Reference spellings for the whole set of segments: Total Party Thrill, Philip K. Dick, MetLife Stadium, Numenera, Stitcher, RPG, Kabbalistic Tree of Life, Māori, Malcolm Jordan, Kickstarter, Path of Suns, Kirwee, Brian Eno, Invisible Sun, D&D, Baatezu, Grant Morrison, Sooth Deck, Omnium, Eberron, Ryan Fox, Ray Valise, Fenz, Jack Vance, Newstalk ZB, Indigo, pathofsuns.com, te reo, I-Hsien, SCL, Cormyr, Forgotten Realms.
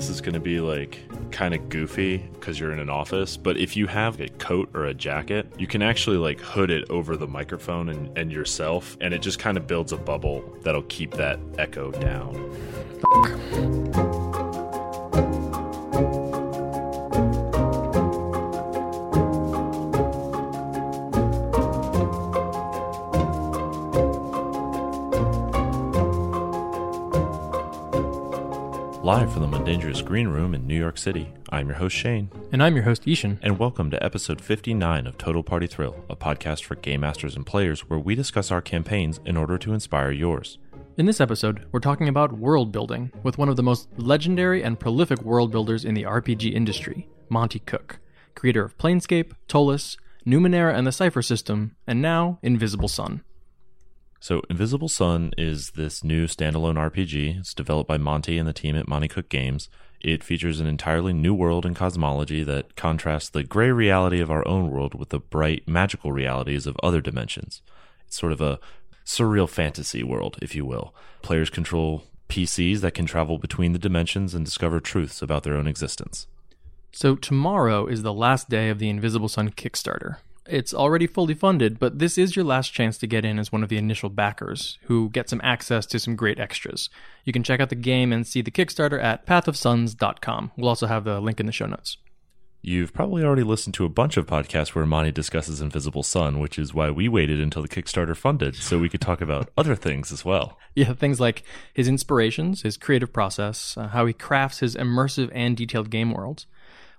this is going to be like kind of goofy because you're in an office, but if you have a coat or a jacket, you can actually like hood it over the microphone and yourself, and it just kind of builds a bubble that'll keep that echo down. Live from the Mundangerous Green Room in New York City, I'm your host Shane. And I'm your host I-Hsien. And welcome to episode 59 of Total Party Thrill, a podcast for game masters and players where we discuss our campaigns in order to inspire yours. In this episode, we're talking about world building with one of the most legendary and prolific world builders in the RPG industry, Monte Cook, creator of Planescape, Ptolus, Numenera and the Cypher System, and now Invisible Sun. So Invisible Sun is this new standalone RPG. It's developed by Monte and the team at Monte Cook Games. It features an entirely new world and cosmology that contrasts the gray reality of our own world with the bright, magical realities of other dimensions. It's sort of a surreal fantasy world, if you will. Players control PCs that can travel between the dimensions and discover truths about their own existence. So tomorrow is the last day of the Invisible Sun Kickstarter. It's already fully funded, but this is your last chance to get in as one of the initial backers, who get some access to some great extras. You can check out the game and see the Kickstarter at pathofsuns.com. We'll also have the link in the show notes. You've probably already listened to a bunch of podcasts where Monty discusses Invisible Sun, which is why we waited until the Kickstarter funded, so we could talk about other things as well. Yeah, things like his inspirations, his creative process, how he crafts his immersive and detailed game worlds.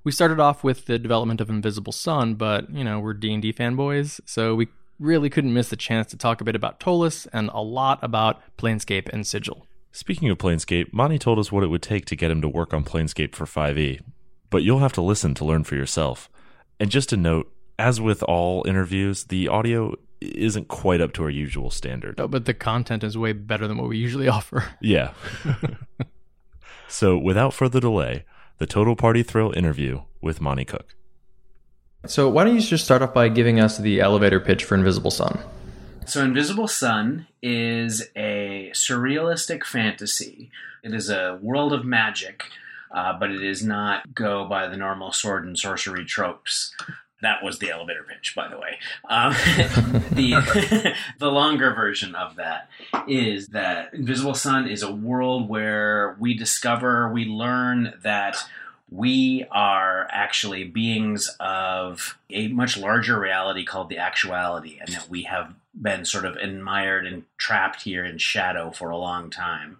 We started off with the development of Invisible Sun, but, you know, we're D&D fanboys, so we really couldn't miss the chance to talk a bit about Ptolus and a lot about Planescape and Sigil. Speaking of Planescape, Monty told us what it would take to get him to work on Planescape for 5e, but you'll have to listen to learn for yourself. And just a note, as with all interviews, the audio isn't quite up to our usual standard. Oh, but the content is way better than what we usually offer. Yeah. So, without further delay, the Total Party Thrill interview with Monte Cook. So why don't you just start off by giving us the elevator pitch for Invisible Sun? So Invisible Sun is a surrealistic fantasy. It is a world of magic, but it does not go by the normal sword and sorcery tropes. That was the elevator pitch, by the way. The longer version of that is that Invisible Sun is a world where we discover, we learn that we are actually beings of a much larger reality called the actuality, and that we have been sort of admired and trapped here in shadow for a long time.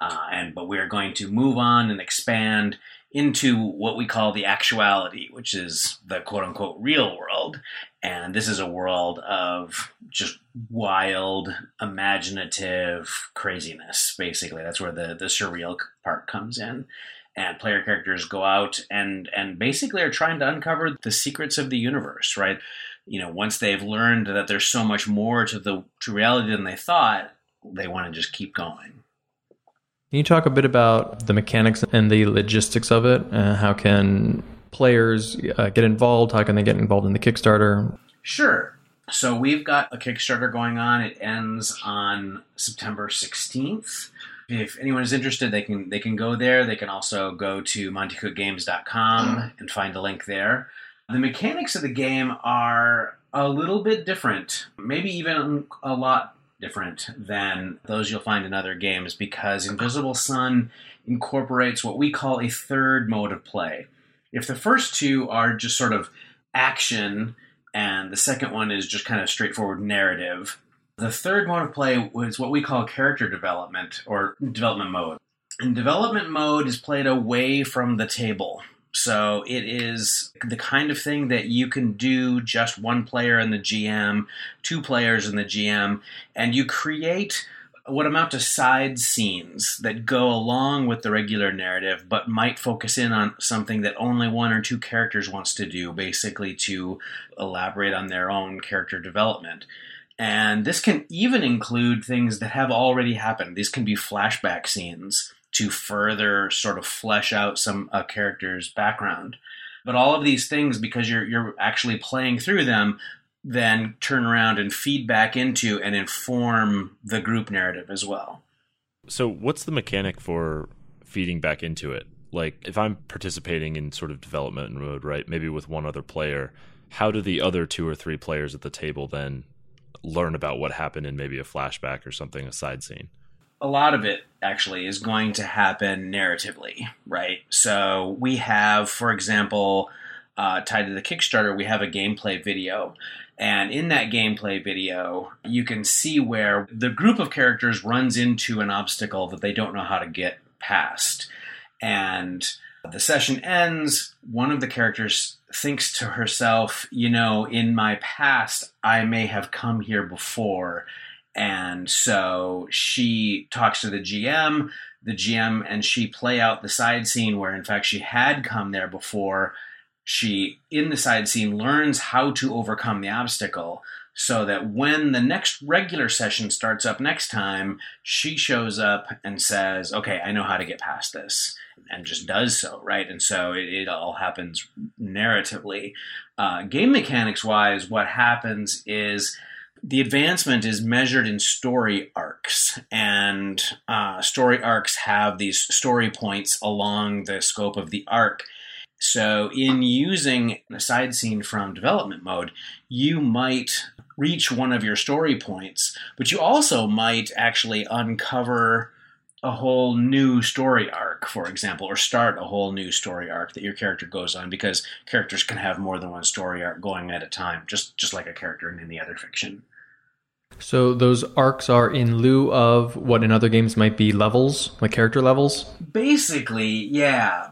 But we are going to move on and expand into what we call the actuality, which is the quote-unquote real world. And this is a world of just wild, imaginative craziness, basically. That's where the surreal part comes in. And player characters go out and basically are trying to uncover the secrets of the universe, right? You know, once they've learned that there's so much more to reality than they thought, they want to just keep going. Can you talk a bit about the mechanics and the logistics of it? How can players get involved? How can they get involved in the Kickstarter? Sure. So we've got a Kickstarter going on. It ends on September 16th. If anyone is interested, they can go there. They can also go to montecookgames.com and find a link there. The mechanics of the game are a little bit different, maybe even a lot different than those you'll find in other games, because Invisible Sun incorporates what we call a third mode of play. If the first two are just sort of action and the second one is just kind of straightforward narrative, the third mode of play is what we call character development or development mode. And development mode is played away from the table. So it is the kind of thing that you can do just one player in the GM, two players in the GM, and you create what amount to side scenes that go along with the regular narrative, but might focus in on something that only one or two characters wants to do, basically to elaborate on their own character development. And this can even include things that have already happened. These can be flashback scenes to further sort of flesh out some a character's background. But all of these things, because you're actually playing through them, then turn around and feed back into and inform the group narrative as well. So what's the mechanic for feeding back into it? like if I'm participating in sort of development mode, right, maybe with one other player, how do the other two or three players at the table then learn about what happened in maybe a flashback or something, a side scene? A lot of it actually is going to happen narratively, right? So we have, for example, tied to the Kickstarter, we have a gameplay video. And in that gameplay video, you can see where the group of characters runs into an obstacle that they don't know how to get past. And the session ends, one of the characters thinks to herself, you know, in my past, I may have come here before. And so she talks to the GM and she play out the side scene where, in fact, she had come there before. She, in the side scene, learns how to overcome the obstacle so that when the next regular session starts up next time, she shows up and says, okay, I know how to get past this, and just does so, right? And so it all happens narratively. Game mechanics-wise, what happens is the advancement is measured in story arcs, and story arcs have these story points along the scope of the arc. So in using a side scene from development mode, you might reach one of your story points, but you also might actually uncover a whole new story arc, for example, or start a whole new story arc that your character goes on, because characters can have more than one story arc going at a time, just like a character in any other fiction. So those arcs are in lieu of what in other games might be levels, like character levels? Basically, yeah.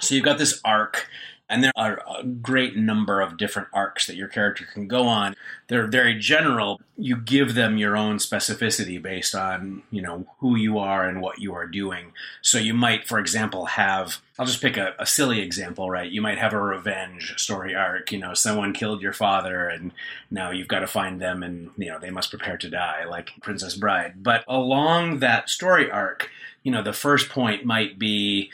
So you've got this arc, and there are a great number of different arcs that your character can go on. They're very general. You give them your own specificity based on, you know, who you are and what you are doing. So you might, for example, have, I'll just pick a silly example, right? You might have a revenge story arc. You know, someone killed your father, and now you've got to find them, and, you know, they must prepare to die, like Princess Bride. But along that story arc, you know, the first point might be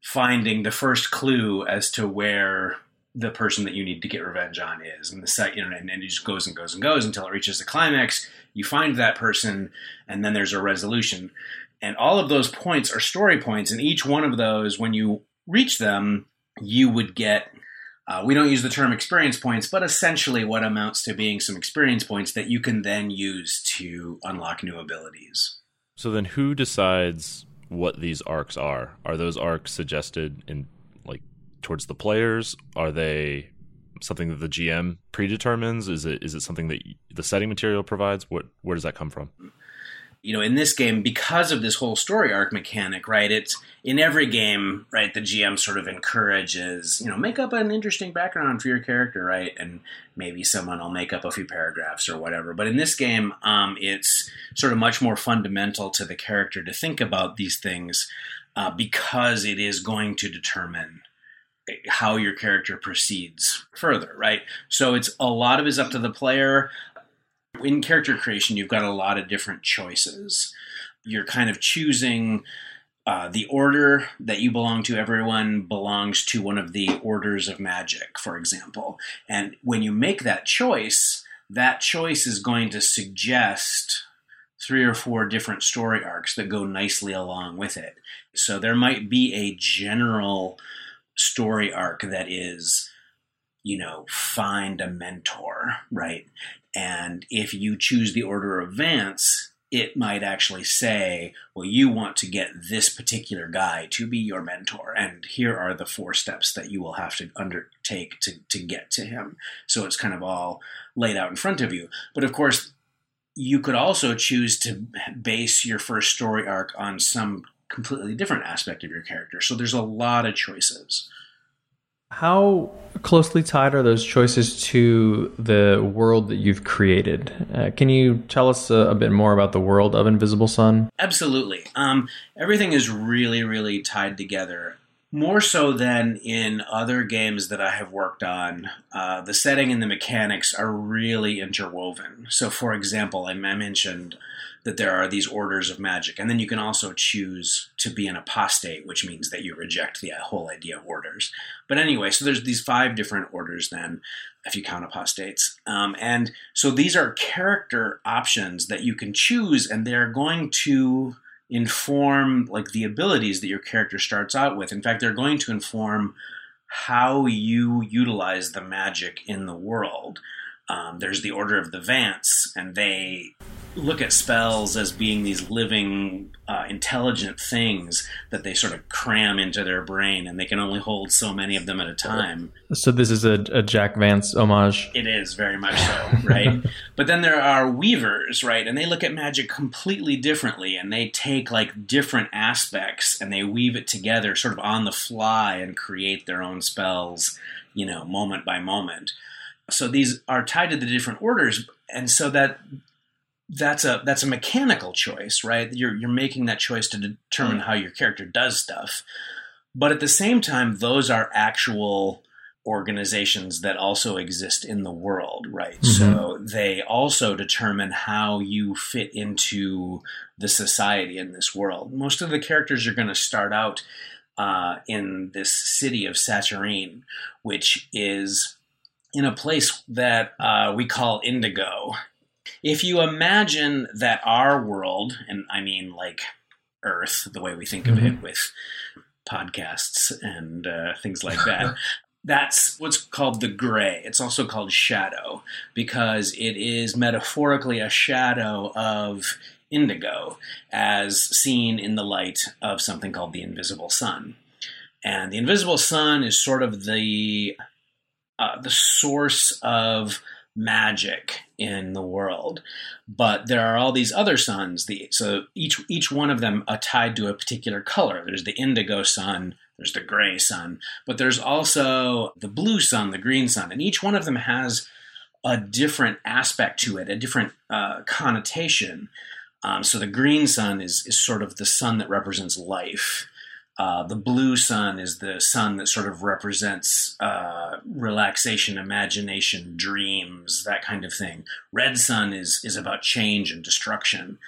finding the first clue as to where the person that you need to get revenge on is. And the second, you know, and it just goes and goes and goes until it reaches the climax. You find that person, and then there's a resolution. And all of those points are story points. And each one of those, when you reach them, you would get, we don't use the term experience points, but essentially what amounts to being some experience points that you can then use to unlock new abilities. So then who decides what these arcs are? Are those arcs suggested in, like, towards the players? Are they something that the GM predetermines? Is it something that the setting material provides? Where does that come from? You know, in this game, because of this whole story arc mechanic, right, it's in every game, right, the GM sort of encourages, you know, make up an interesting background for your character, right, and maybe someone will make up a few paragraphs or whatever. But in this game, it's sort of much more fundamental to the character to think about these things because it is going to determine how your character proceeds further, right? So it's a lot of it is up to the player. In character creation, you've got a lot of different choices. You're kind of choosing the order that you belong to. Everyone belongs to one of the orders of magic, for example. And when you make that choice is going to suggest 3 or 4 different story arcs that go nicely along with it. So there might be a general story arc that is, you know, find a mentor, right? And if you choose the Order of Vance, it might actually say, well, you want to get this particular guy to be your mentor, and here are the 4 steps that you will have to undertake to get to him. So it's kind of all laid out in front of you. But of course, you could also choose to base your first story arc on some completely different aspect of your character. So there's a lot of choices. How closely tied are those choices to the world that you've created? Can you tell us a bit more about the world of Invisible Sun? Absolutely. Everything is really, really tied together, more so than in other games that I have worked on. The setting and the mechanics are really interwoven. So, for example, I mentioned that there are these orders of magic. And then you can also choose to be an apostate, which means that you reject the whole idea of orders. But anyway, so there's these 5 different orders then, if you count apostates. And so these are character options that you can choose, and they're going to inform like the abilities that your character starts out with. In fact, they're going to inform how you utilize the magic in the world. There's the Order of the Vance, and they look at spells as being these living, intelligent things that they sort of cram into their brain, and they can only hold so many of them at a time. So this is a Jack Vance homage. It is, very much so, right? But then there are weavers, right? And they look at magic completely differently, and they take like different aspects and they weave it together sort of on the fly and create their own spells, you know, moment by moment. So these are tied to the different orders, and so that's a mechanical choice, right? You're making that choice to determine how your character does stuff. But at the same time, those are actual organizations that also exist in the world, right? Mm-hmm. So they also determine how you fit into the society in this world. Most of the characters are going to start out in this city of Satyrine, which is in a place that we call Indigo. If you imagine that our world, and I mean like Earth, the way we think of it with podcasts and things like that, that's what's called the gray. It's also called shadow because it is metaphorically a shadow of indigo as seen in the light of something called the Invisible Sun. And the Invisible Sun is sort of the source of magic in the world, but there are all these other suns. So each one of them are tied to a particular color. There's the indigo sun, there's the gray sun, but there's also the blue sun, the green sun, and each one of them has a different aspect to it, a different connotation. So the green sun is sort of the sun that represents life. The blue sun is the sun that sort of represents relaxation, imagination, dreams, that kind of thing. Red sun is about change and destruction.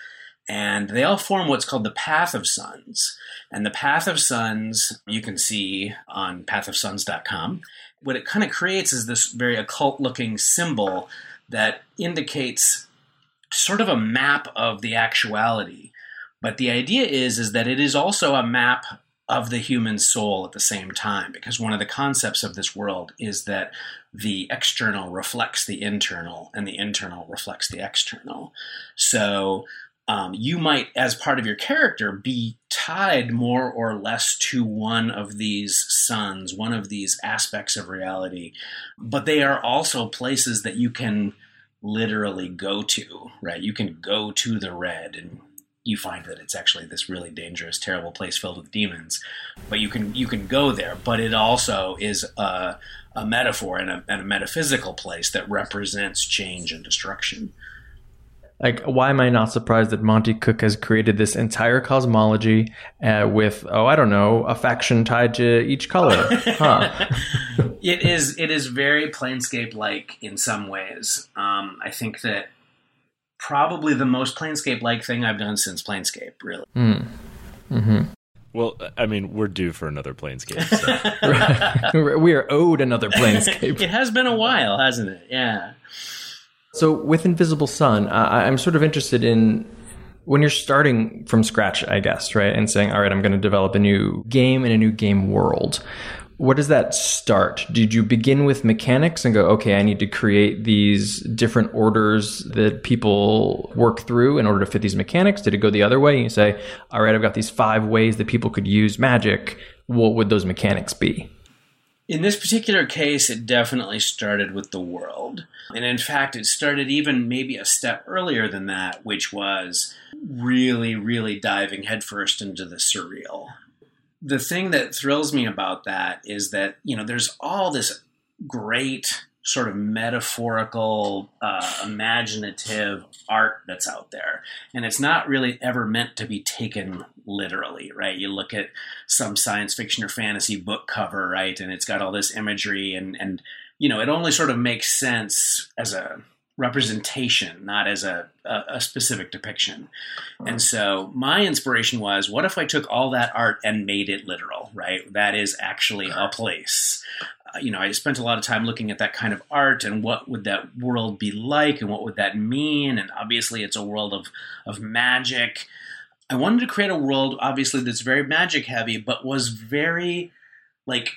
And they all form what's called the Path of Suns. And the Path of Suns, you can see on pathofsuns.com. What it kind of creates is this very occult-looking symbol that indicates sort of a map of the actuality. But the idea is that it is also a map of the human soul at the same time, because one of the concepts of this world is that the external reflects the internal and the internal reflects the external. So you might, as part of your character, be tied more or less to one of these suns, one of these aspects of reality, but they are also places that you can literally go to, right? You can go to the red, and you find that it's actually this really dangerous, terrible place filled with demons. But you can go there. But it also is a metaphor and a metaphysical place that represents change and destruction. Like, why am I not surprised that Monte Cook has created this entire cosmology with, a faction tied to each color? Huh. It is very Planescape-like in some ways. I think that probably the most Planescape-like thing I've done since Planescape, really. Mm. Mm-hmm. Well, I mean, we're due for another Planescape. So. We are owed another Planescape. It has been a while, hasn't it? Yeah. So with Invisible Sun, I'm sort of interested in when you're starting from scratch, I guess, right? And saying, all right, I'm going to develop a new game and a new game world. What does that start? Did you begin with mechanics and go, okay, I need to create these different orders that people work through in order to fit these mechanics? Did it go the other way? You say, all right, I've got these 5 ways that people could use magic. What would those mechanics be? In this particular case, it definitely started with the world. And in fact, it started even maybe a step earlier than that, which was really, really diving headfirst into the surreal. The thing that thrills me about that is that, you know, there's all this great sort of metaphorical, imaginative art that's out there. And it's not really ever meant to be taken literally, right? You look at some science fiction or fantasy book cover, right? And it's got all this imagery and you know, it only sort of makes sense as a representation, not as a specific depiction. And so my inspiration was, what if I took all that art and made it literal, right? That is actually a place. I spent a lot of time looking at that kind of art and what would that world be like and what would that mean? And obviously it's a world of magic. I wanted to create a world, obviously, that's very magic heavy, but was very, like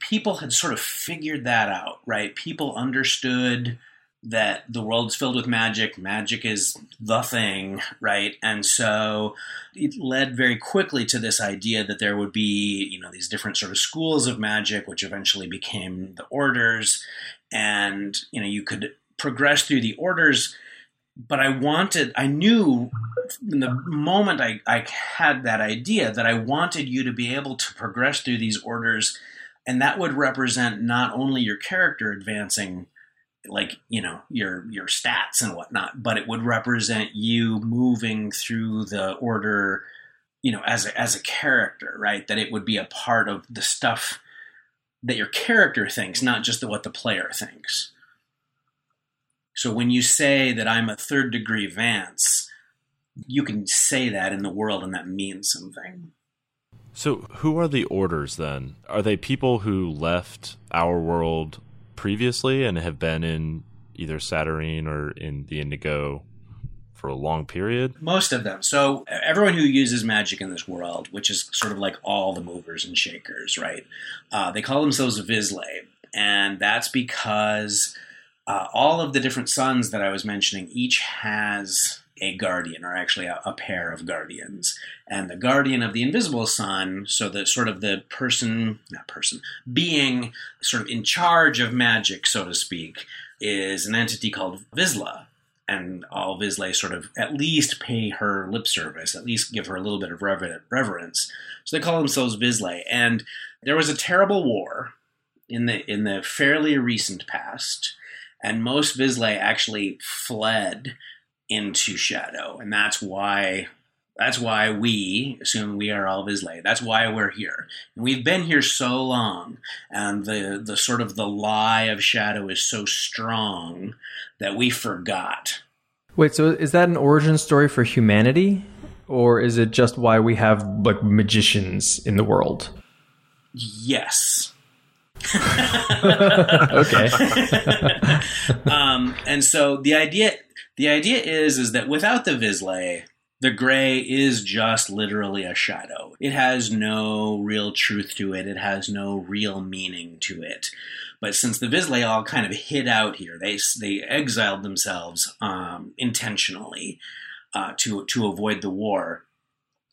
people had sort of figured that out, right? People understood that the world's filled with magic. Magic is the thing, right? And so it led very quickly to this idea that there would be, you know, these different sort of schools of magic, which eventually became the orders. And, you know, you could progress through the orders. But I knew in the moment I had that idea that I wanted you to be able to progress through these orders. And that would represent not only your character advancing, like, you know, your stats and whatnot, but it would represent you moving through the order, you know, as a character, right? That it would be a part of the stuff that your character thinks, not just what the player thinks. So when you say that I'm a third degree Vance, you can say that in the world and that means something. So who are the orders then? Are they people who left our world previously and have been in either Satyrine or in the Indigo for a long period? Most of them. So everyone who uses magic in this world, which is sort of like all the movers and shakers, right? They call themselves Vislae, and that's because all of the different suns that I was mentioning each has a guardian, or actually a pair of guardians. And the guardian of the invisible sun, so the sort of the being sort of in charge of magic, so to speak, is an entity called Vislae. And all Vislae sort of at least pay her lip service, at least give her a little bit of reverence. So they call themselves Vislae. And there was a terrible war in the fairly recent past, and most Vislae actually fled into shadow, and that's why we assume we are all Vislae. That's why we're here, and we've been here so long, and the sort of the lie of shadow is so strong that we forgot. Wait, so is that an origin story for humanity, or is it just why we have like magicians in the world? Yes. Okay. And so the idea is that without the Vislae, the gray is just literally a shadow. It has no real truth to it. It has no real meaning to it. But since the Vislae all kind of hid out here, they exiled themselves intentionally to avoid the war.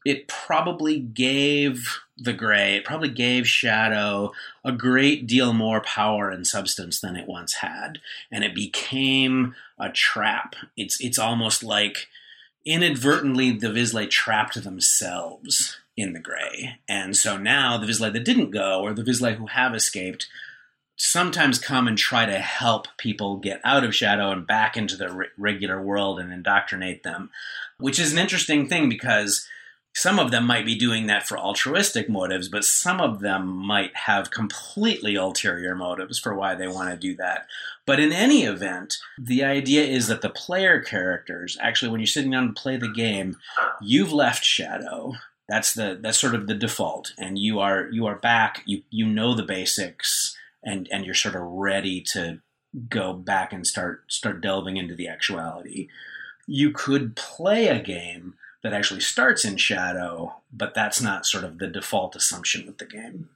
It probably gave the gray, shadow a great deal more power and substance than it once had. And it became a trap. It's almost like inadvertently the Vislae trapped themselves in the gray. And so now the Vislae that didn't go, or the Vislae who have escaped, sometimes come and try to help people get out of shadow and back into the regular world and indoctrinate them, which is an interesting thing because some of them might be doing that for altruistic motives, but some of them might have completely ulterior motives for why they want to do that. But in any event, the idea is that the player characters, actually when you're sitting down to play the game, you've left shadow. That's sort of the default. And you are back, you know the basics, and you're sort of ready to go back and start delving into the actuality. You could play a game that actually starts in shadow, but that's not sort of the default assumption with the game.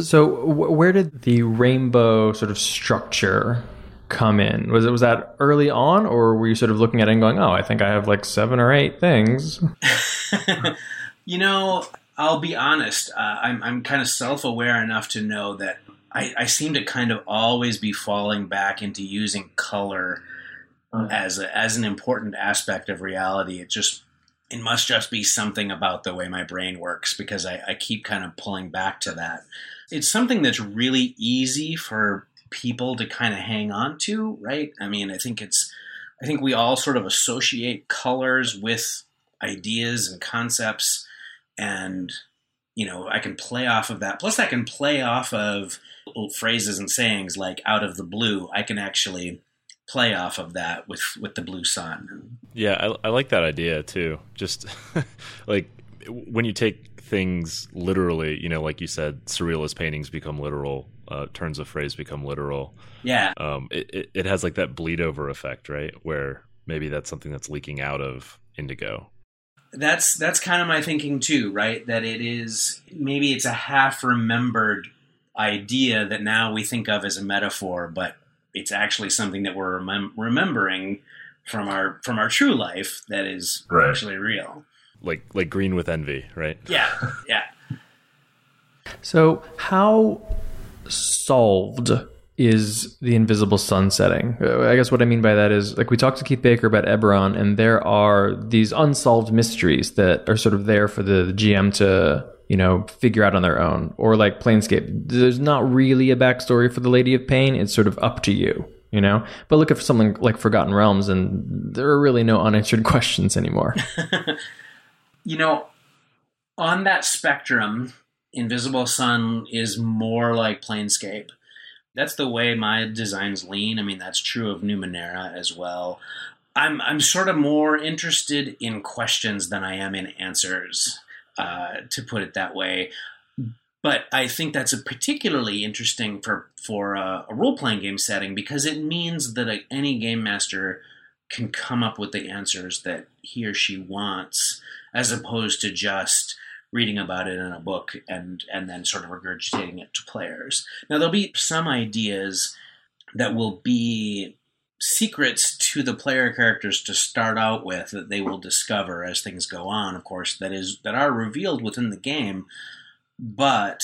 So where did the rainbow sort of structure come in? Was that early on, or were you sort of looking at it and going, oh, I think I have like 7 or 8 things? You know, I'll be honest. I'm kind of self-aware enough to know that I seem to kind of always be falling back into using color as an important aspect of reality. It must just be something about the way my brain works, because I keep kind of pulling back to that. It's something that's really easy for people to kind of hang on to, right? I mean, I think we all sort of associate colors with ideas and concepts, and, you know, I can play off of that. Plus I can play off of phrases and sayings like out of the blue. I can actually play off of that with the blue sun. Yeah, I like that idea too. Just like when you take things literally, you know, like you said, surrealist paintings become literal, turns of phrase become literal. Yeah. It has like that bleed over effect, right? Where maybe that's something that's leaking out of Indigo. That's kind of my thinking too, right? That it is, maybe it's a half-remembered idea that now we think of as a metaphor, but it's actually something that we're remembering from our true life that is actually real. Like green with envy, right? Yeah, yeah. So how solved is the Invisible Sun setting? I guess what I mean by that is, like, we talked to Keith Baker about Eberron, and there are these unsolved mysteries that are sort of there for the GM to, you know, figure out on their own. Or like Planescape, there's not really a backstory for the Lady of Pain. It's sort of up to you, you know? But look at something like Forgotten Realms, and there are really no unanswered questions anymore. You know, on that spectrum, Invisible Sun is more like Planescape. That's the way my designs lean. I mean, that's true of Numenera as well. I'm sort of more interested in questions than I am in answers, to put it that way. But I think that's a particularly interesting for a role-playing game setting, because it means that any game master can come up with the answers that he or she wants, as opposed to just reading about it in a book and then sort of regurgitating it to players. Now, there'll be some ideas that will be secrets to the player characters to start out with that they will discover as things go on, of course, that are revealed within the game, but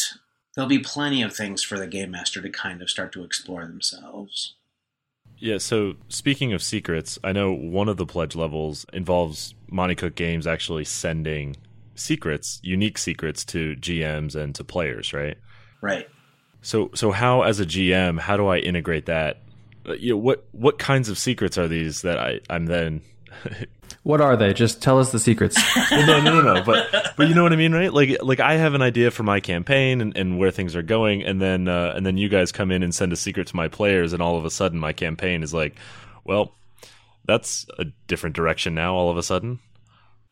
there'll be plenty of things for the game master to kind of start to explore themselves. Yeah, so speaking of secrets, I know one of the pledge levels involves Monte Cook Games actually sending secrets, unique secrets, to GMs and to players, right? Right. So how, as a GM, how do I integrate that? You know, what kinds of secrets are these that I'm then... What are they? Just tell us the secrets. Well, no. But you know what I mean, right? Like I have an idea for my campaign and where things are going, and then you guys come in and send a secret to my players, and all of a sudden my campaign is like, well, that's a different direction now all of a sudden.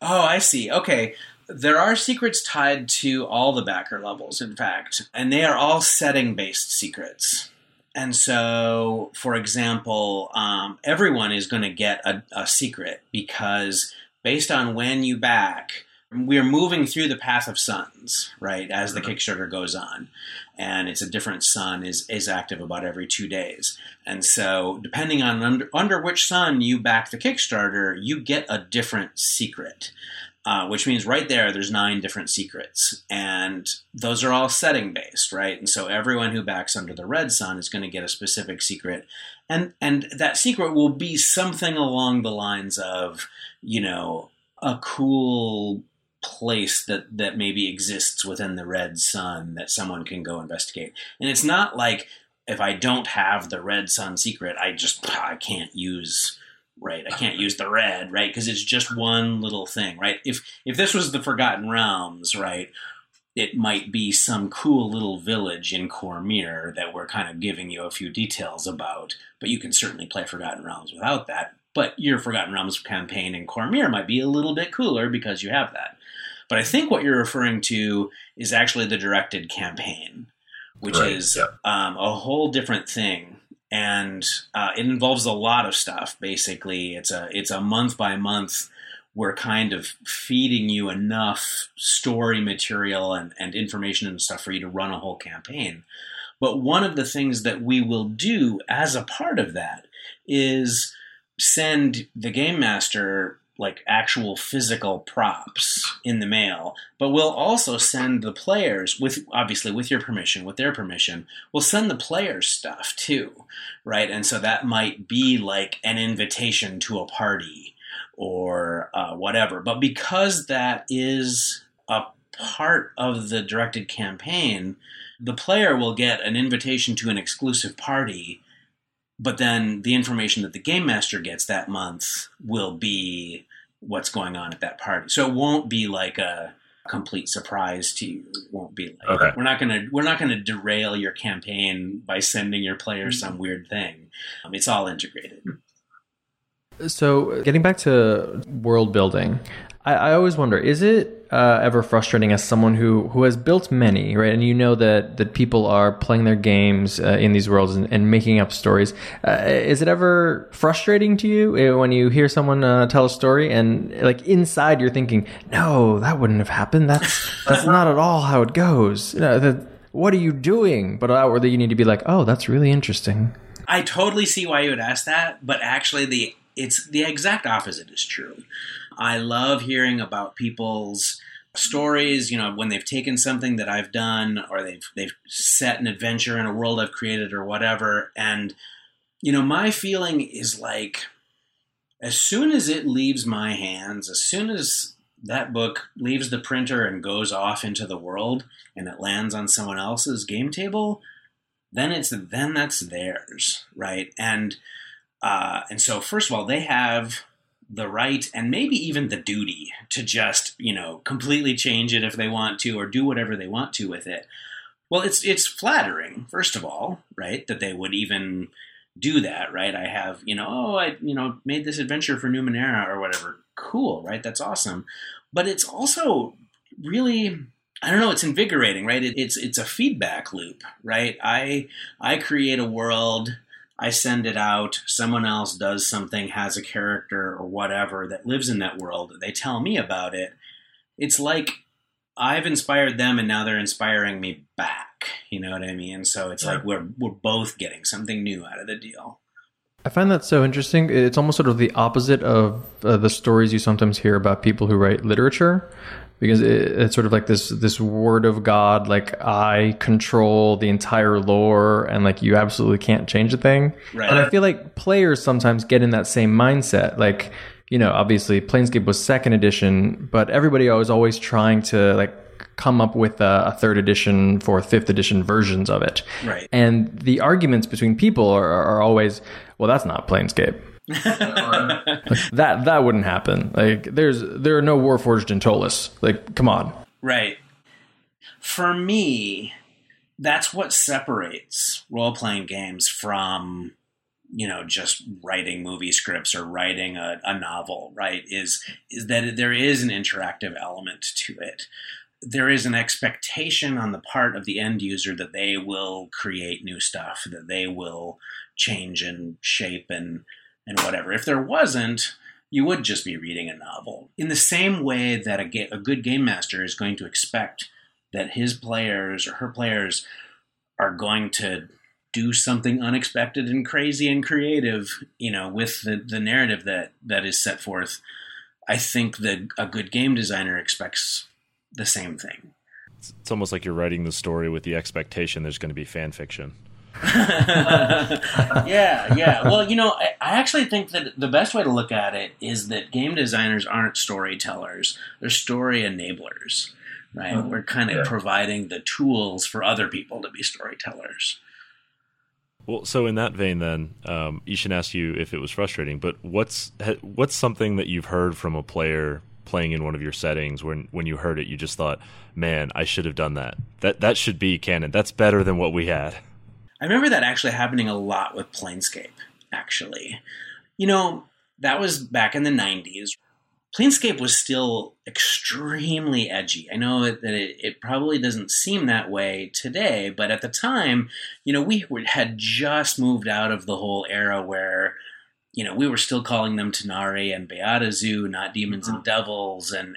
Oh, I see. Okay. There are secrets tied to all the backer levels, in fact, and they are all setting-based secrets. And so, for example, everyone is going to get a secret, because based on when you back, we're moving through the Path of Suns, right, as the Kickstarter goes on. And it's a different sun is active about every 2 days. And so depending on under which sun you back the Kickstarter, you get a different secret. Which means right there's 9 different secrets, and those are all setting based, right? And so everyone who backs under the red sun is going to get a specific secret, and that secret will be something along the lines of, you know, a cool place that maybe exists within the red sun that someone can go investigate. And it's not like, if I don't have the red sun secret, I can't use... Right, I can't use the red, right? Because it's just one little thing, right? If this was the Forgotten Realms, right, it might be some cool little village in Cormyr that we're kind of giving you a few details about, but you can certainly play Forgotten Realms without that. But your Forgotten Realms campaign in Cormyr might be a little bit cooler because you have that. But I think what you're referring to is actually the directed campaign, which is a whole different thing. And it involves a lot of stuff, basically. It's a month by month, we're kind of feeding you enough story material and information and stuff for you to run a whole campaign. But one of the things that we will do as a part of that is send the game master like actual physical props in the mail, but we'll also send the players with their permission, we'll send the players stuff too, right? And so that might be like an invitation to a party or whatever. But because that is a part of the directed campaign, the player will get an invitation to an exclusive party. But then the information that the game master gets that month will be what's going on at that party. So it won't be like a complete surprise to you. It won't be like, okay, we're not gonna derail your campaign by sending your player some weird thing. It's all integrated. So getting back to world building, I always wonder, is it ever frustrating as someone who has built many, right? And you know that people are playing their games in these worlds and making up stories. Is it ever frustrating to you when you hear someone tell a story and like inside you're thinking, no, that wouldn't have happened. That's not at all how it goes. You know, what are you doing? But outwardly you need to be like, oh, that's really interesting. I totally see why you would ask that, but actually it's the exact opposite is true. I love hearing about people's stories, you know, when they've taken something that I've done or they've set an adventure in a world I've created or whatever. And, you know, my feeling is like, as soon as it leaves my hands, as soon as that book leaves the printer and goes off into the world and it lands on someone else's game table, then that's theirs, right? And so first of all, they have the right and maybe even the duty to just, you know, completely change it if they want to or do whatever they want to with it. Well, it's flattering, first of all, right, that they would even do that, right? I have, you know, I made this adventure for Numenera or whatever. Cool, right? That's awesome. But it's also really, I don't know, it's invigorating, right? It's a feedback loop, right? I create a world, I send it out, someone else does something, has a character or whatever that lives in that world. They tell me about it. It's like I've inspired them and now they're inspiring me back. You know what I mean? So it's like we're both getting something new out of the deal. I find that so interesting. It's almost sort of the opposite of the stories you sometimes hear about people who write literature, because it's sort of like this word of God, like I control the entire lore and like you absolutely can't change a thing. Right. And I feel like players sometimes get in that same mindset. Like, you know, obviously Planescape was 2nd edition, but everybody was always trying to like come up with a 3rd edition, 4th, 5th edition versions of it. Right. And the arguments between people are always, well, that's not Planescape. Like, that wouldn't happen. Like there are no Warforged in Ptolus. Like, come on. Right. For me, that's what separates role-playing games from, you know, just writing movie scripts or writing a novel, right? Is that there is an interactive element to it. There is an expectation on the part of the end user that they will create new stuff, that they will change and shape and whatever. If there wasn't, you would just be reading a novel. In the same way that a good game master is going to expect that his players or her players are going to do something unexpected and crazy and creative, you know, with the narrative that is set forth, I think that a good game designer expects the same thing. It's almost like you're writing the story with the expectation there's going to be fan fiction. Yeah. Well, you know, I actually think that the best way to look at it is that game designers aren't storytellers. They're story enablers, right? Mm-hmm. We're kind of providing the tools for other people to be storytellers. Well, so in that vein, then, I-Hsien asked you if it was frustrating, but what's something that you've heard from a player playing in one of your settings when you heard it, you just thought, man, I should have done that. That should be canon. That's better than what we had. I remember that actually happening a lot with Planescape, actually. You know, that was back in the 90s. Planescape was still extremely edgy. I know that it probably doesn't seem that way today, but at the time, you know, we had just moved out of the whole era where, you know, we were still calling them Tanar'ri and Baatezu, not demons and devils. And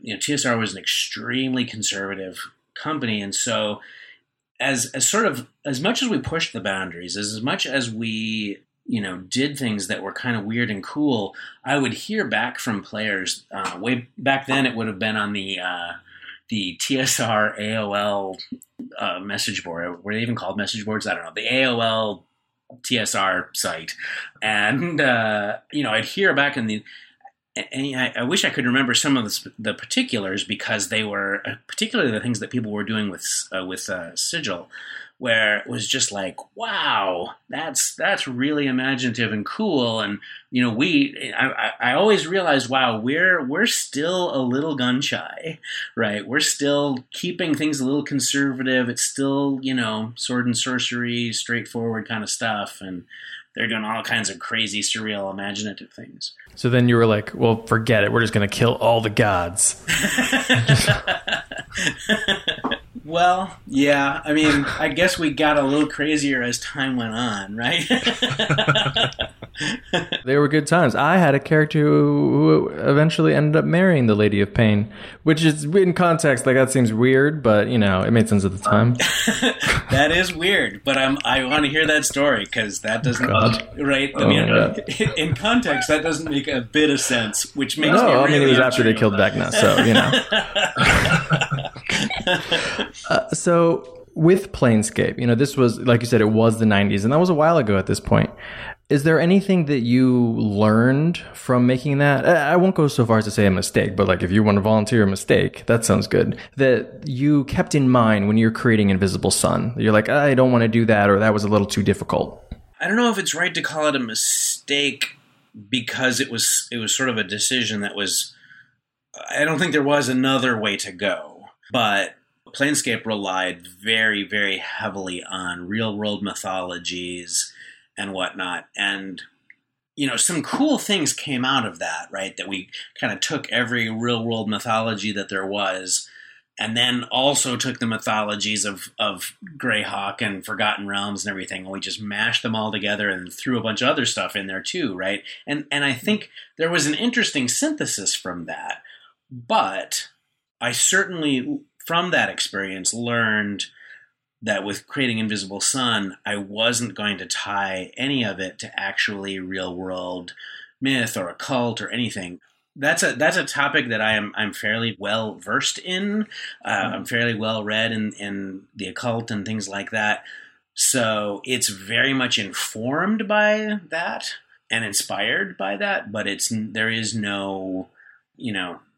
you know, TSR was an extremely conservative company. And so as sort of, as much as we pushed the boundaries, as much as we, you know, did things that were kind of weird and cool, I would hear back from players, way back then it would have been on the TSR AOL message board. Were they even called message boards? I don't know. The AOL TSR site. And, you know, I'd hear back in the, and I wish I could remember some of the particulars, because they were particularly the things that people were doing with Sigil, where it was just like, wow, that's really imaginative and cool. And, you know, I always realized, wow, we're still a little gun shy, right? We're still keeping things a little conservative. It's still, you know, sword and sorcery, straightforward kind of stuff. And They're doing all kinds of crazy, surreal, imaginative things. So then you were like, well, forget it. We're just going to kill all the gods. Well, yeah. I mean, I guess we got a little crazier as time went on, right? They were good times. I had a character who eventually ended up marrying the Lady of Pain, which is, in context, like, that seems weird, but, you know, it made sense at the time. That is weird, but I want to hear that story, because that doesn't... Right? I mean, in context, that doesn't make a bit of sense, which makes me really... I mean, it was after they killed Vecna, so, you know. So, with Planescape, you know, this was, like you said, it was the 90s, and that was a while ago at this point. Is there anything that you learned from making that? I won't go so far as to say a mistake, but like if you want to volunteer a mistake, that sounds good. That you kept in mind when you're creating Invisible Sun. You're like, I don't want to do that, or that was a little too difficult. I don't know if it's right to call it a mistake because it was sort of a decision that was... I don't think there was another way to go, but Planescape relied very, very heavily on real-world mythologies and whatnot. And, you know, some cool things came out of that, right? That we kind of took every real-world mythology that there was, and then also took the mythologies of Greyhawk and Forgotten Realms and everything, and we just mashed them all together and threw a bunch of other stuff in there too, right? And I think there was an interesting synthesis from that. But I certainly, from that experience, learned that with creating Invisible Sun, I wasn't going to tie any of it to actually real-world myth or occult or anything. That's a topic that I'm fairly well versed in. I'm fairly well read in the occult and things like that. So it's very much informed by that and inspired by that. But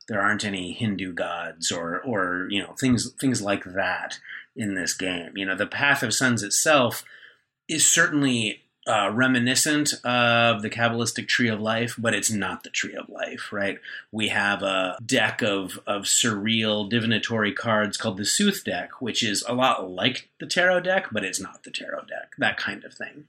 there aren't any Hindu gods or you know things like that in this game. You know, the Path of Suns itself is certainly reminiscent of the Kabbalistic Tree of Life, but it's not the Tree of Life, right? We have a deck of surreal divinatory cards called the Sooth Deck, which is a lot like the tarot deck, but it's not the tarot deck, that kind of thing.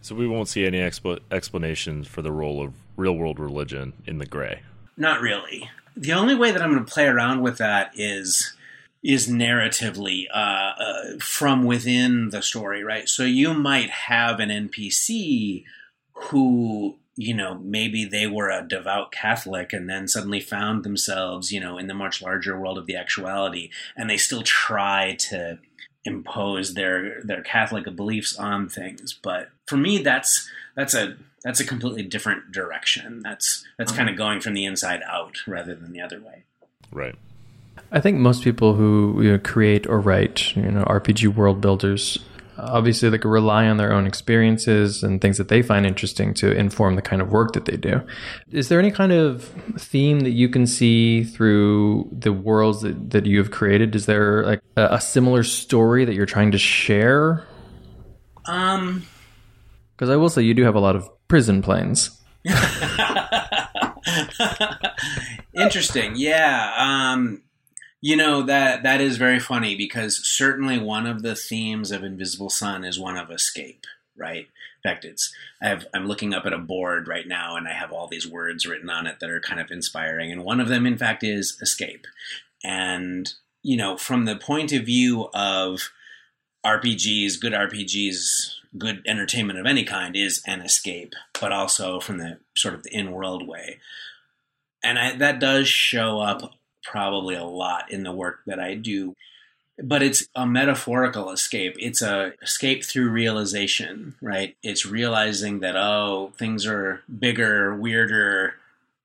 So we won't see any explanations for the role of real-world religion in the Grey? Not really. The only way that I'm going to play around with that is narratively from within the story, right? So you might have an NPC who, you know, maybe they were a devout Catholic and then suddenly found themselves, you know, in the much larger world of the actuality, and they still try to impose their Catholic beliefs on things. But for me, that's a completely different direction. That's kind of going from the inside out rather than the other way. Right. I think most people who create or write, you know, RPG world builders, obviously like rely on their own experiences and things that they find interesting to inform the kind of work that they do. Is there any kind of theme that you can see through the worlds that you have created? Is there like a similar story that you're trying to share? Because I will say you do have a lot of prison planes. Interesting. Yeah. You know, that is very funny because certainly one of the themes of Invisible Sun is one of escape, right? In fact, I'm looking up at a board right now and I have all these words written on it that are kind of inspiring. And one of them, in fact, is escape. And, you know, from the point of view of RPGs, good entertainment of any kind is an escape, but also from the sort of the in-world way. And that does show up probably a lot in the work that I do, but it's a metaphorical escape. It's a escape through realization, right? It's realizing that, things are bigger, weirder,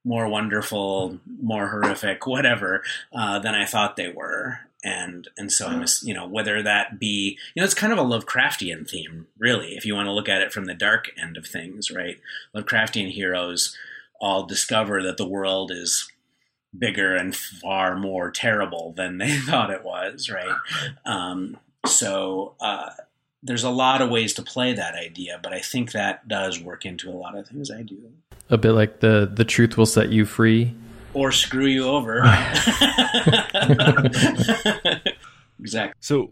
more wonderful, more horrific, whatever, than I thought they were. And so I'm, you know, whether that be, you know, it's kind of a Lovecraftian theme, really, if you want to look at it from the dark end of things, right? Lovecraftian heroes all discover that the world is bigger and far more terrible than they thought it was, right? So there's a lot of ways to play that idea, but I think that does work into a lot of things I do. A bit like the truth will set you free. Or screw you over. Exactly. So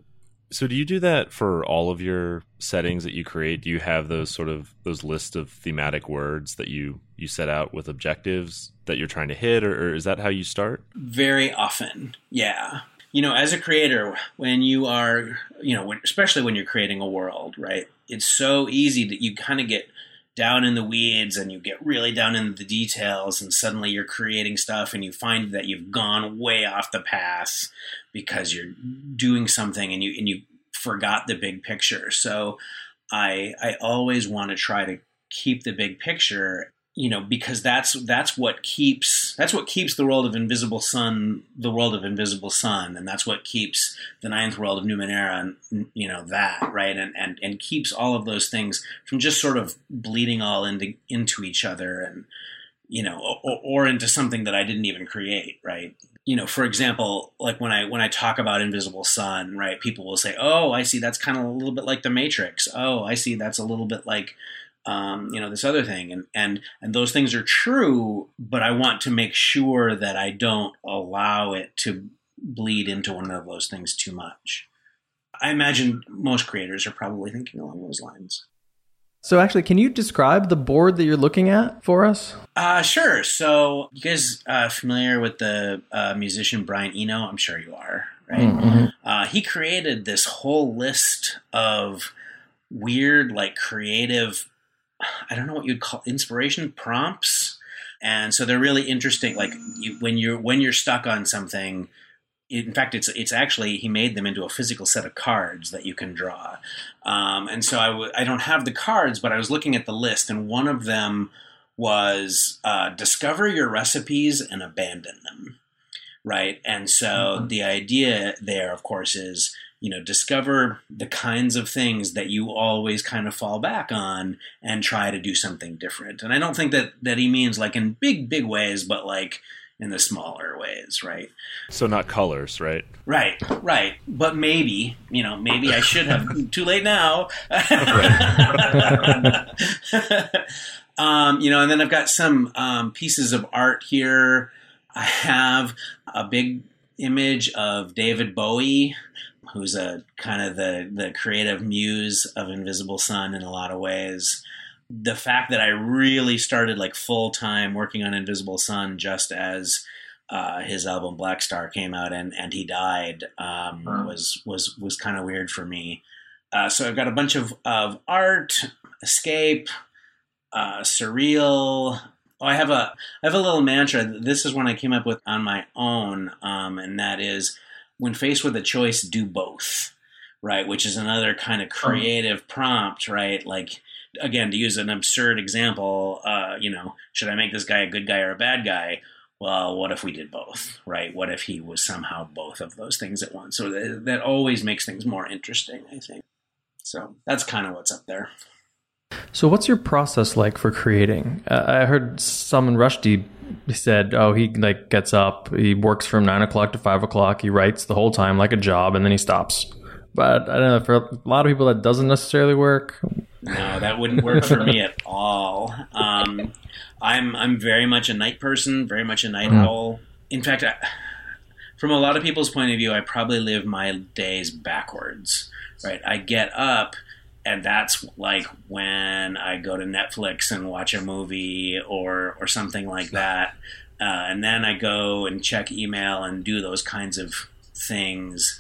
So do you do that for all of your settings that you create? Do you have those sort of those lists of thematic words that you set out with objectives that you're trying to hit, or is that how you start? Very often, yeah. You know, as a creator, when you are, you know, especially when you're creating a world, right? It's so easy that you kind of get down in the weeds and you get really down into the details, and suddenly you're creating stuff and you find that you've gone way off the path because you're doing something and you forgot the big picture. So I always want to try to keep the big picture, you know, because that's what keeps the world of Invisible Sun, and that's what keeps the ninth world of Numenera, and you know that, right, and keeps all of those things from just sort of bleeding all into each other, and you know, or into something that I didn't even create, right? You know, for example, like when I talk about Invisible Sun, right, people will say, "Oh, I see, that's kind of a little bit like The Matrix. Oh, I see, that's a little bit like." You know, this other thing, and those things are true, but I want to make sure that I don't allow it to bleed into one of those things too much. I imagine most creators are probably thinking along those lines. So actually, can you describe the board that you're looking at for us? Sure. So you guys familiar with the musician Brian Eno? I'm sure you are, right? Mm-hmm. He created this whole list of weird, like creative, I don't know what you'd call inspiration prompts. And so they're really interesting. Like when you're stuck on something, in fact, it's actually, he made them into a physical set of cards that you can draw. And so I don't have the cards, but I was looking at the list, and one of them was discover your recipes and abandon them. Right. And so mm-hmm. The idea there, of course, is, you know, discover the kinds of things that you always kind of fall back on and try to do something different. And I don't think that he means like in big, big ways, but like in the smaller ways, right? So not colors, right? Right. But maybe, you know, maybe I should have. Too late now. You know, and then I've got some pieces of art here. I have a big image of David Bowie, who's a kind of the creative muse of Invisible Sun in a lot of ways. The fact that I really started like full time working on Invisible Sun just as his album Black Star came out and he died was kind of weird for me. So I've got a bunch of art, escape, surreal. Oh, I have a little mantra. This is one I came up with on my own, and that is, when faced with a choice, do both, right? Which is another kind of creative prompt, right? Like, again, to use an absurd example, you know, should I make this guy a good guy or a bad guy? Well, what if we did both, right? What if he was somehow both of those things at once? So that always makes things more interesting, I think. So that's kind of what's up there. So what's your process like for creating? I heard Salman Rushdie said, oh, he like gets up, he works from 9 o'clock to 5 o'clock, he writes the whole time like a job, and then he stops. But I don't know, for a lot of people that doesn't necessarily work. No, that wouldn't work for me at all. I'm very much a night person, very much a night owl. In fact, from a lot of people's point of view, I probably live my days backwards, right? I get up, and that's like when I go to Netflix and watch a movie or something like that. And then I go and check email and do those kinds of things,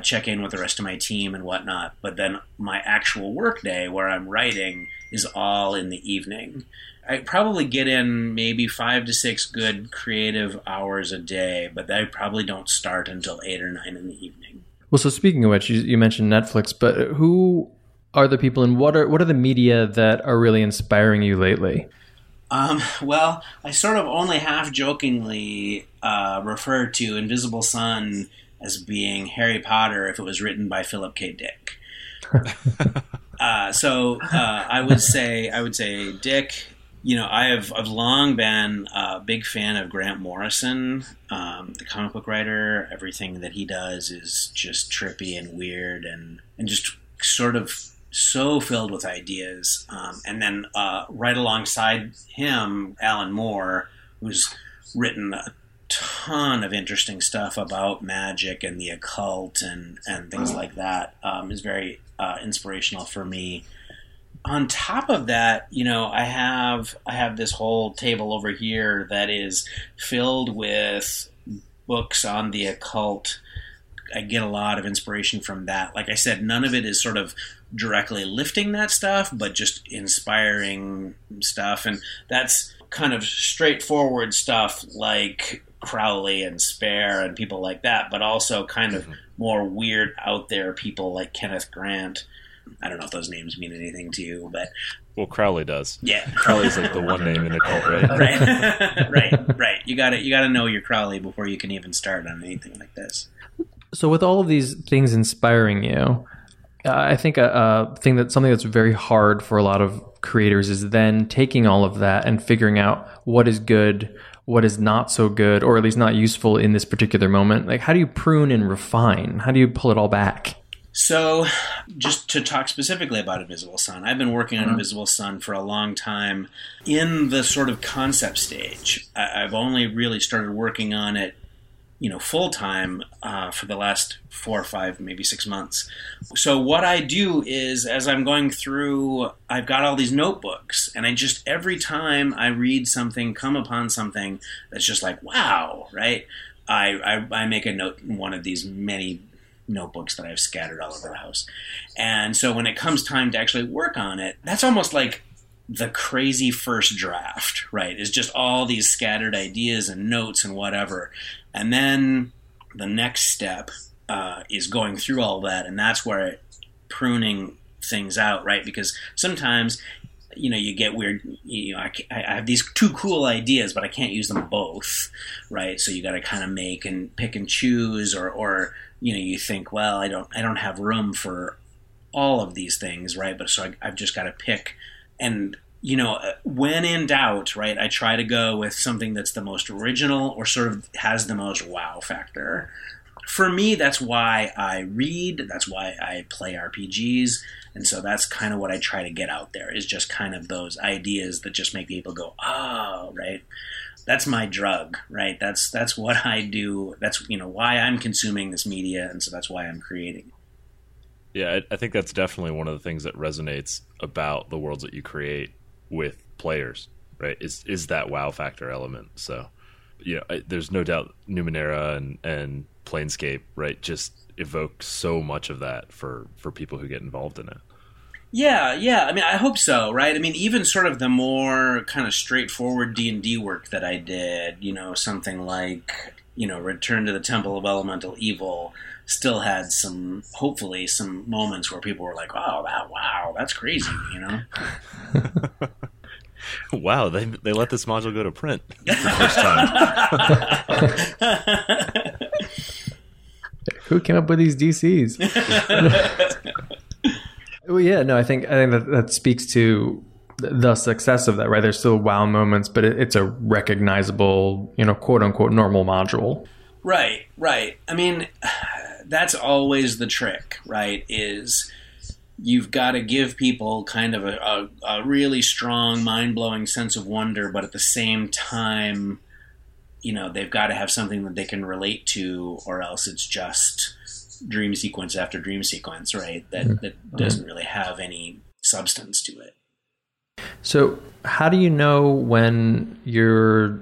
check in with the rest of my team and whatnot. But then my actual work day where I'm writing is all in the evening. I probably get in maybe 5 to 6 good creative hours a day, but I probably don't start until 8 or 9 in the evening. Well, so speaking of which, you mentioned Netflix, but who are the people, and what are the media that are really inspiring you lately? Well, I sort of only half-jokingly refer to Invisible Sun as being Harry Potter if it was written by Philip K. Dick. I would say Dick. You know, I've long been a big fan of Grant Morrison, the comic book writer. Everything that he does is just trippy and weird and just sort of so filled with ideas. And then right alongside him, Alan Moore, who's written ton of interesting stuff about magic and the occult and things like that. Is very inspirational for me. On top of that, you know, I have this whole table over here that is filled with books on the occult. I get a lot of inspiration from that. Like I said, none of it is sort of directly lifting that stuff, but just inspiring stuff. And that's kind of straightforward stuff like Crowley and Spare and people like that, but also kind of more weird out there people like Kenneth Grant. I don't know if those names mean anything to you, but... Well, Crowley does. Yeah. Crowley's like the one name in the cult, right? Right. You gotta know your Crowley before you can even start on anything like this. So with all of these things inspiring you, I think something that's very hard for a lot of creators is then taking all of that and figuring out what is good, what is not so good, or at least not useful in this particular moment. Like, how do you prune and refine? How do you pull it all back? So just to talk specifically about Invisible Sun, I've been working on Invisible Sun for a long time in the sort of concept stage. I've only really started working on it, you know, full-time for the last 4 or 5, maybe 6 months. So what I do is, as I'm going through, I've got all these notebooks, and I just, every time I read something, come upon something that's just like, wow, right? I make a note in one of these many notebooks that I've scattered all over the house. And so when it comes time to actually work on it, that's almost like the crazy first draft, right? It's just all these scattered ideas and notes and whatever. And then the next step is going through all that, and that's where pruning things out, right? Because sometimes, you know, you get weird, you know, I have these 2 cool ideas, but I can't use them both, right? So you got to kind of make and pick and choose, or you know, you think, well, I don't have room for all of these things, right? But so I've just got to pick. And, you know, when in doubt, right, I try to go with something that's the most original or sort of has the most wow factor. For me, that's why I read. That's why I play RPGs. And so that's kind of what I try to get out there, is just kind of those ideas that just make people go, oh, right? That's my drug, right? That's what I do. That's, you know, why I'm consuming this media, and so that's why I'm creating. Yeah, I think that's definitely one of the things that resonates about the worlds that you create with players, right? Is that wow factor element. So, you know, there's no doubt Numenera and Planescape, right, just evoke so much of that for people who get involved in it. Yeah. I mean, I hope so, right? I mean, even sort of the more kind of straightforward D&D work that I did, you know, something like, you know, Return to the Temple of Elemental Evil still had some, hopefully, some moments where people were like, oh, wow, that's crazy, you know? Wow, they let this module go to print for the first time. Who came up with these DCs? Well, yeah, no, I think that speaks to the success of that, right? There's still wow moments, but it's a recognizable, you know, quote unquote normal module. Right. I mean, that's always the trick, right? Is you've got to give people kind of a really strong, mind-blowing sense of wonder, but at the same time, you know, they've got to have something that they can relate to, or else it's just dream sequence after dream sequence, right? That doesn't really have any substance to it. So how do you know when you're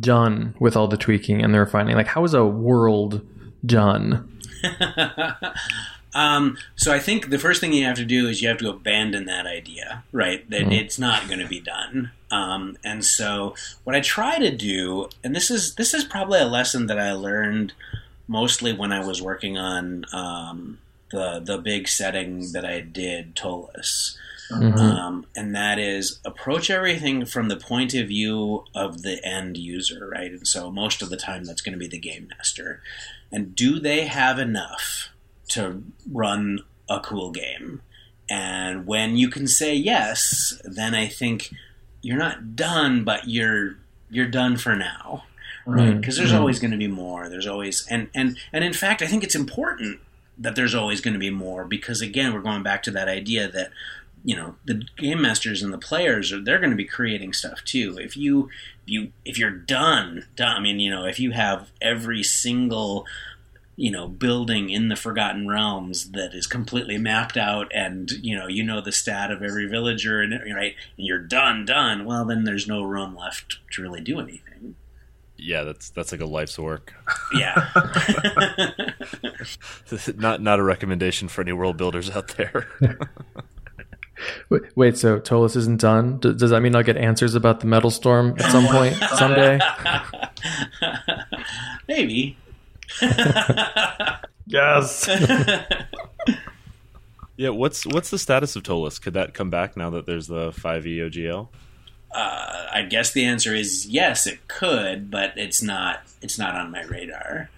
done with all the tweaking and the refining? Like, how is a world done? So I think the first thing you have to do is you have to abandon that idea, right? That it's not going to be done. And so what I try to do, and this is probably a lesson that I learned mostly when I was working on the big setting that I did, Ptolus. Mm-hmm. And that is, approach everything from the point of view of the end user, right? And so most of the time that's going to be the game master. And do they have enough to run a cool game? And when you can say yes, then I think you're not done, but you're done for now. Right, because there's always going to be more. There's always and in fact, I think it's important that there's always going to be more, because again, we're going back to that idea that you know, the game masters and the players, they're going to be creating stuff too. If you're done, I mean, you know, if you have every single, you know, building in the Forgotten Realms that is completely mapped out and, you know the stat of every villager and right, and you're done, well, then there's no room left to really do anything. Yeah, that's like a life's work. Yeah. Not a recommendation for any world builders out there. Wait, so Ptolus isn't done? Does that mean I'll get answers about the Metal Storm at some point, someday? Maybe. Yes. Yeah, what's the status of Ptolus? Could that come back now that there's the 5e OGL? I guess the answer is yes, it could, but it's not on my radar.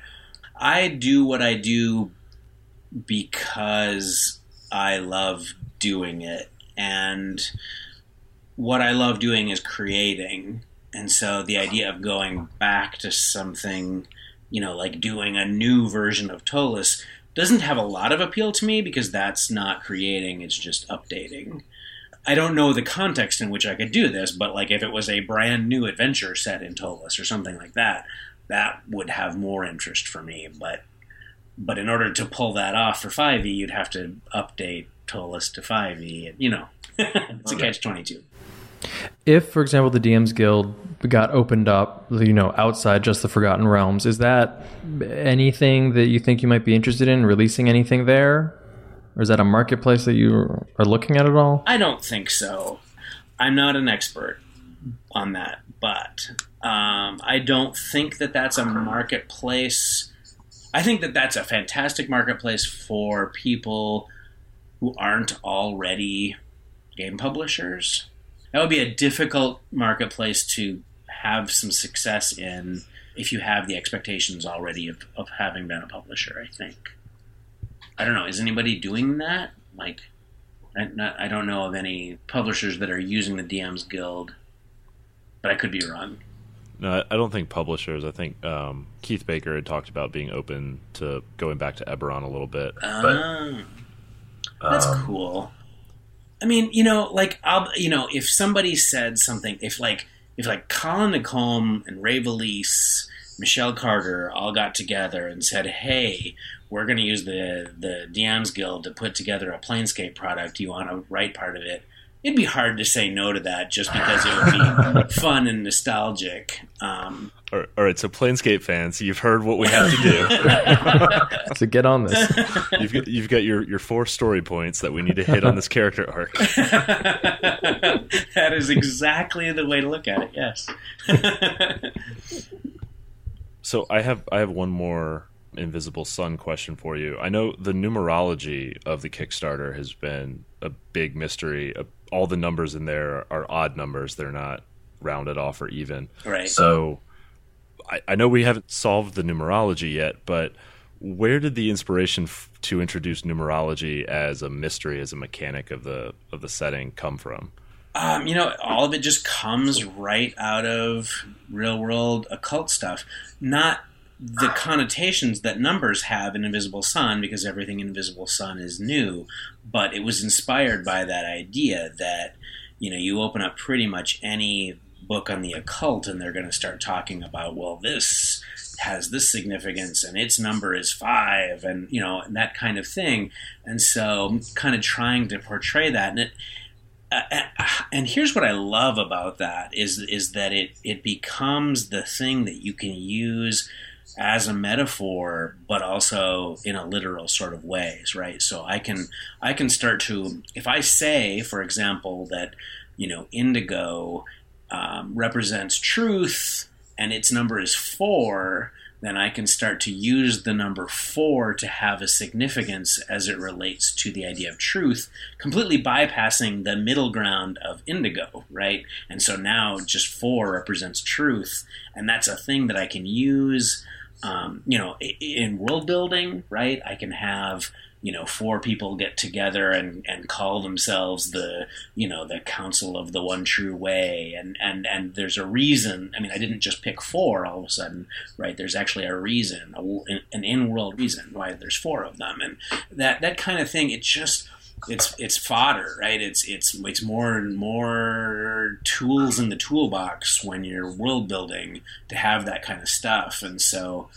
I do what I do because I love doing it, and what I love doing is creating. And so the idea of going back to something, you know, like doing a new version of Ptolus doesn't have a lot of appeal to me because that's not creating, it's just updating. I don't know the context in which I could do this, but like if it was a brand new adventure set in Ptolus or something like that, that would have more interest for me. But in order to pull that off for 5e, you'd have to update Ptolus to 5e. You know, it's a catch-22. If, for example, the DMs Guild got opened up, you know, outside just the Forgotten Realms, is that anything that you think you might be interested in, releasing anything there? Or is that a marketplace that you are looking at all? I don't think so. I'm not an expert on that, but I don't think that that's a marketplace. I think that that's a fantastic marketplace for people who aren't already game publishers. That would be a difficult marketplace to have some success in if you have the expectations already of having been a publisher, I think. I don't know. Is anybody doing that? Like, I don't know of any publishers that are using the DMs Guild, but I could be wrong. No, I don't think publishers. I think Keith Baker had talked about being open to going back to Eberron a little bit. But that's cool. I mean, you know, like, if somebody said something, if Colin Newcomb and Ray Valise, Michelle Carter all got together and said, hey, we're going to use the DMs Guild to put together a Planescape product. Do you want to write part of it? It'd be hard to say no to that just because it would be fun and nostalgic. All right, so Planescape fans, you've heard what we have to do. So get on this. You've got your 4 story points that we need to hit on this character arc. That is exactly the way to look at it, yes. So I have one more Invisible Sun question for you. I know the numerology of the Kickstarter has been a big mystery. All the numbers in there are odd numbers. They're not rounded off or even. Right. So I know we haven't solved the numerology yet, but where did the inspiration to introduce numerology as a mystery, as a mechanic of the setting come from? You know, all of it just comes right out of real-world occult stuff. Not the connotations that numbers have in Invisible Sun, because everything in Invisible Sun is new, but it was inspired by that idea that, you know, you open up pretty much any book on the occult and they're going to start talking about, well, this has this significance and its number is 5 and, you know, and that kind of thing. And so kind of trying to portray that. And here's what I love about that is that it becomes the thing that you can use as a metaphor, but also in a literal sort of ways, right? So I can start to, if I say, for example, that, you know, indigo represents truth and its number is 4, then I can start to use the number 4 to have a significance as it relates to the idea of truth, completely bypassing the middle ground of indigo, right? And so now just 4 represents truth, and that's a thing that I can use, you know, in world building, right? I can have, you know, 4 people get together and call themselves the, you know, the Council of the One True Way. And there's a reason. I mean, I didn't just pick 4 all of a sudden, right? There's actually a reason, an in-world reason why there's 4 of them. And that kind of thing, it just, it's fodder, right? It's more and more tools in the toolbox when you're world building to have that kind of stuff. And so,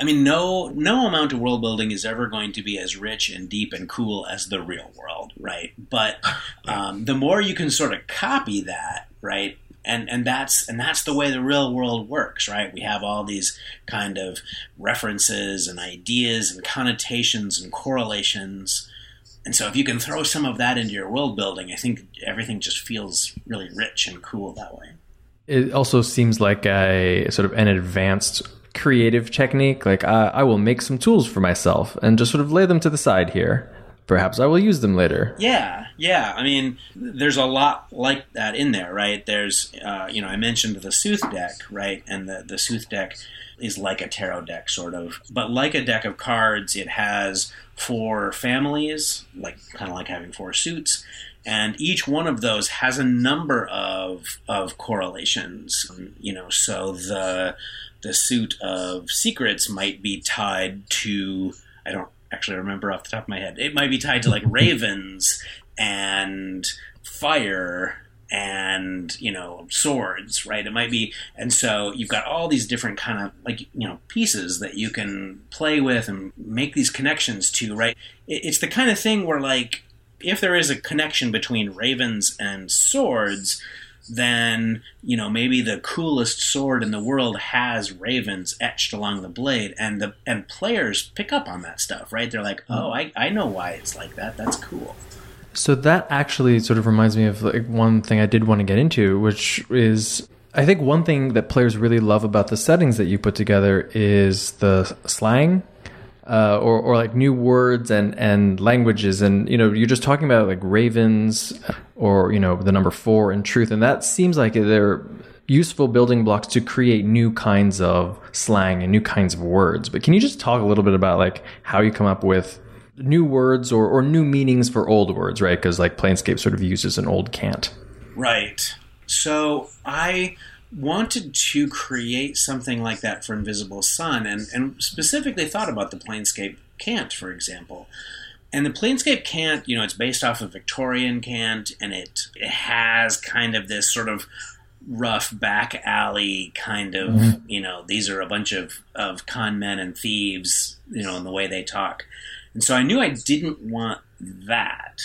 I mean, no amount of world building is ever going to be as rich and deep and cool as the real world, right? But the more you can sort of copy that, right? And that's the way the real world works, right? We have all these kind of references and ideas and connotations and correlations. And so if you can throw some of that into your world building, I think everything just feels really rich and cool that way. It also seems like a sort of an advanced creative technique. Like I will make some tools for myself and just sort of lay them to the side here. Perhaps I will use them later. Yeah. I mean, there's a lot like that in there, right? There's, I mentioned the Sooth Deck, right? And the Sooth Deck is like a tarot deck, sort of. But like a deck of cards, it has 4 families, like kind of like having 4 suits. And each one of those has a number of correlations, So the suit of secrets might be tied to, I don't actually remember off the top of my head, it might be tied to like ravens and fire and swords, right? It might be, and so you've got all these different kind of pieces that you can play with and make these connections to, right? It's the kind of thing where like if there is a connection between ravens and swords, then maybe the coolest sword in the world has ravens etched along the blade, and players pick up on that stuff, right? They're like, oh, I know why it's like that. That's cool. So that actually sort of reminds me of like one thing I did want to get into, which is I think one thing that players really love about the settings that you put together is the slang. Or like new words and languages, and you're just talking about like ravens or the number 4 in truth, and that seems like they're useful building blocks to create new kinds of slang and new kinds of words. But can you just talk a little bit about like how you come up with new words or new meanings for old words, right? Because like Planescape sort of uses an old cant. Right. So I wanted to create something like that for Invisible Sun, and specifically thought about the Planescape cant, for example. And the Planescape cant, it's based off of Victorian cant, and it has kind of this sort of rough back alley kind of, these are a bunch of con men and thieves, in the way they talk. And so I knew I didn't want that.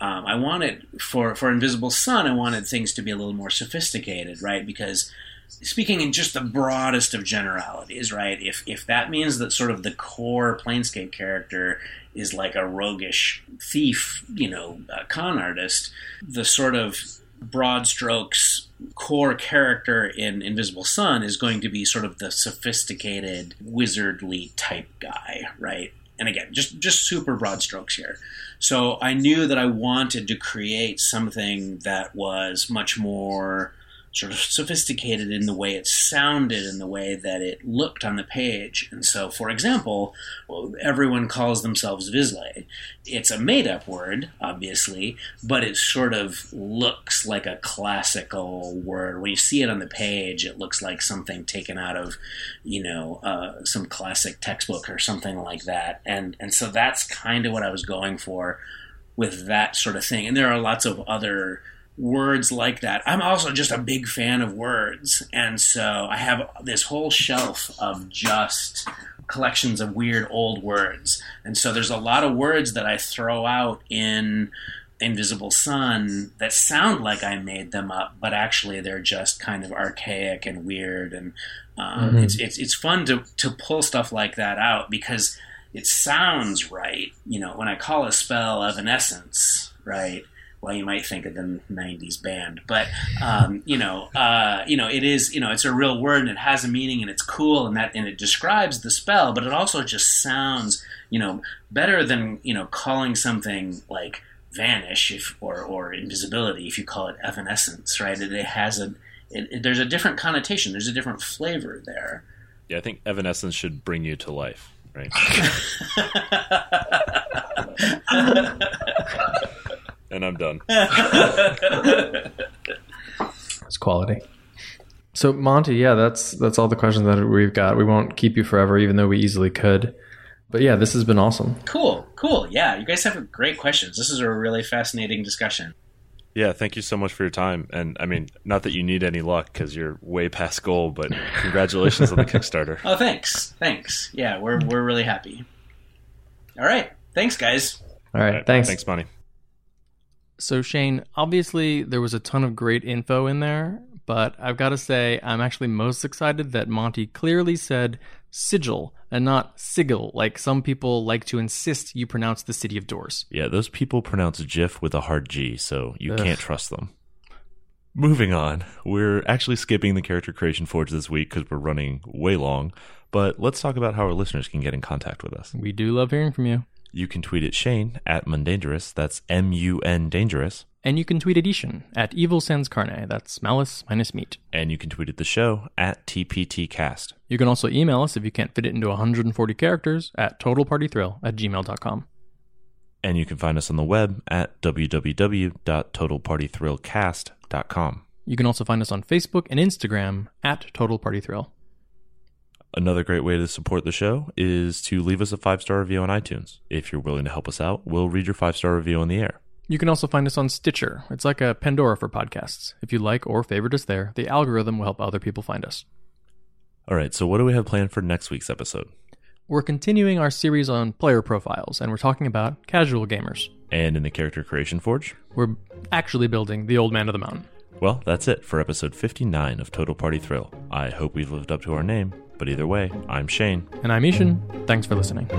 I wanted, for Invisible Sun, I wanted things to be a little more sophisticated, right? Because speaking in just the broadest of generalities, right? If that means that sort of the core Planescape character is like a roguish thief, a con artist, the sort of broad strokes core character in Invisible Sun is going to be sort of the sophisticated, wizardly type guy, right? And again, just super broad strokes here. So I knew that I wanted to create something that was much more sort of sophisticated in the way it sounded, in the way that it looked on the page. And so, for example, everyone calls themselves Vislae. It's a made-up word, obviously, but it sort of looks like a classical word. When you see it on the page, it looks like something taken out of, some classic textbook or something like that. And so that's kind of what I was going for with that sort of thing. And there are lots of other words like that. I'm also just a big fan of words. And so I have this whole shelf of just collections of weird old words. And so there's a lot of words that I throw out in Invisible Sun that sound like I made them up, but actually they're just kind of archaic and weird. And it's fun to pull stuff like that out because it sounds right. When I call a spell Evanescence, right? Well, you might think of the 90s band, but, it is, it's a real word and it has a meaning and it's cool and it describes the spell, but it also just sounds, better than, calling something like vanish or invisibility if you call it evanescence, right? It has there's a different connotation. There's a different flavor there. Yeah, I think evanescence should bring you to life, right? And I'm done. It's quality. So Monte, yeah, that's all the questions that we've got. We won't keep you forever, even though we easily could. But yeah, this has been awesome. Cool. Cool. Yeah, you guys have great questions. This is a really fascinating discussion. Yeah, thank you so much for your time. And I mean, not that you need any luck because you're way past goal, but congratulations on the Kickstarter. Oh, thanks. Thanks. Yeah, we're really happy. All right. Thanks, guys. All right. Thanks. Thanks, Monty. So, Shane, obviously there was a ton of great info in there, but I've got to say I'm actually most excited that Monty clearly said Sigil and not Sigil, like some people like to insist you pronounce the City of Doors. Yeah, those people pronounce GIF with a hard G, so you can't trust them. Moving on, we're actually skipping the Character Creation Forge this week because we're running way long, but let's talk about how our listeners can get in contact with us. We do love hearing from you. You can tweet at Shane at Mundangerous, that's MUNdangerous. And you can tweet at I-Hsien at Evil Sans Carne, that's malice minus meat. And you can tweet at the show at TPTcast. You can also email us if you can't fit it into 140 characters at totalpartythrill@gmail.com. And you can find us on the web at www.totalpartythrillcast.com. You can also find us on Facebook and Instagram at Total Party Thrill. Another great way to support the show is to leave us a 5-star review on iTunes. If you're willing to help us out, we'll read your 5-star review on the air. You can also find us on Stitcher. It's like a Pandora for podcasts. If you like or favorite us there, the algorithm will help other people find us. All right, so what do we have planned for next week's episode? We're continuing our series on player profiles, and we're talking about casual gamers. And in the Character Creation Forge, we're actually building the Old Man of the Mountain. Well, that's it for episode 59 of Total Party Thrill. I hope we've lived up to our name, but either way, I'm Shane. And I'm I-Hsien. Thanks for listening.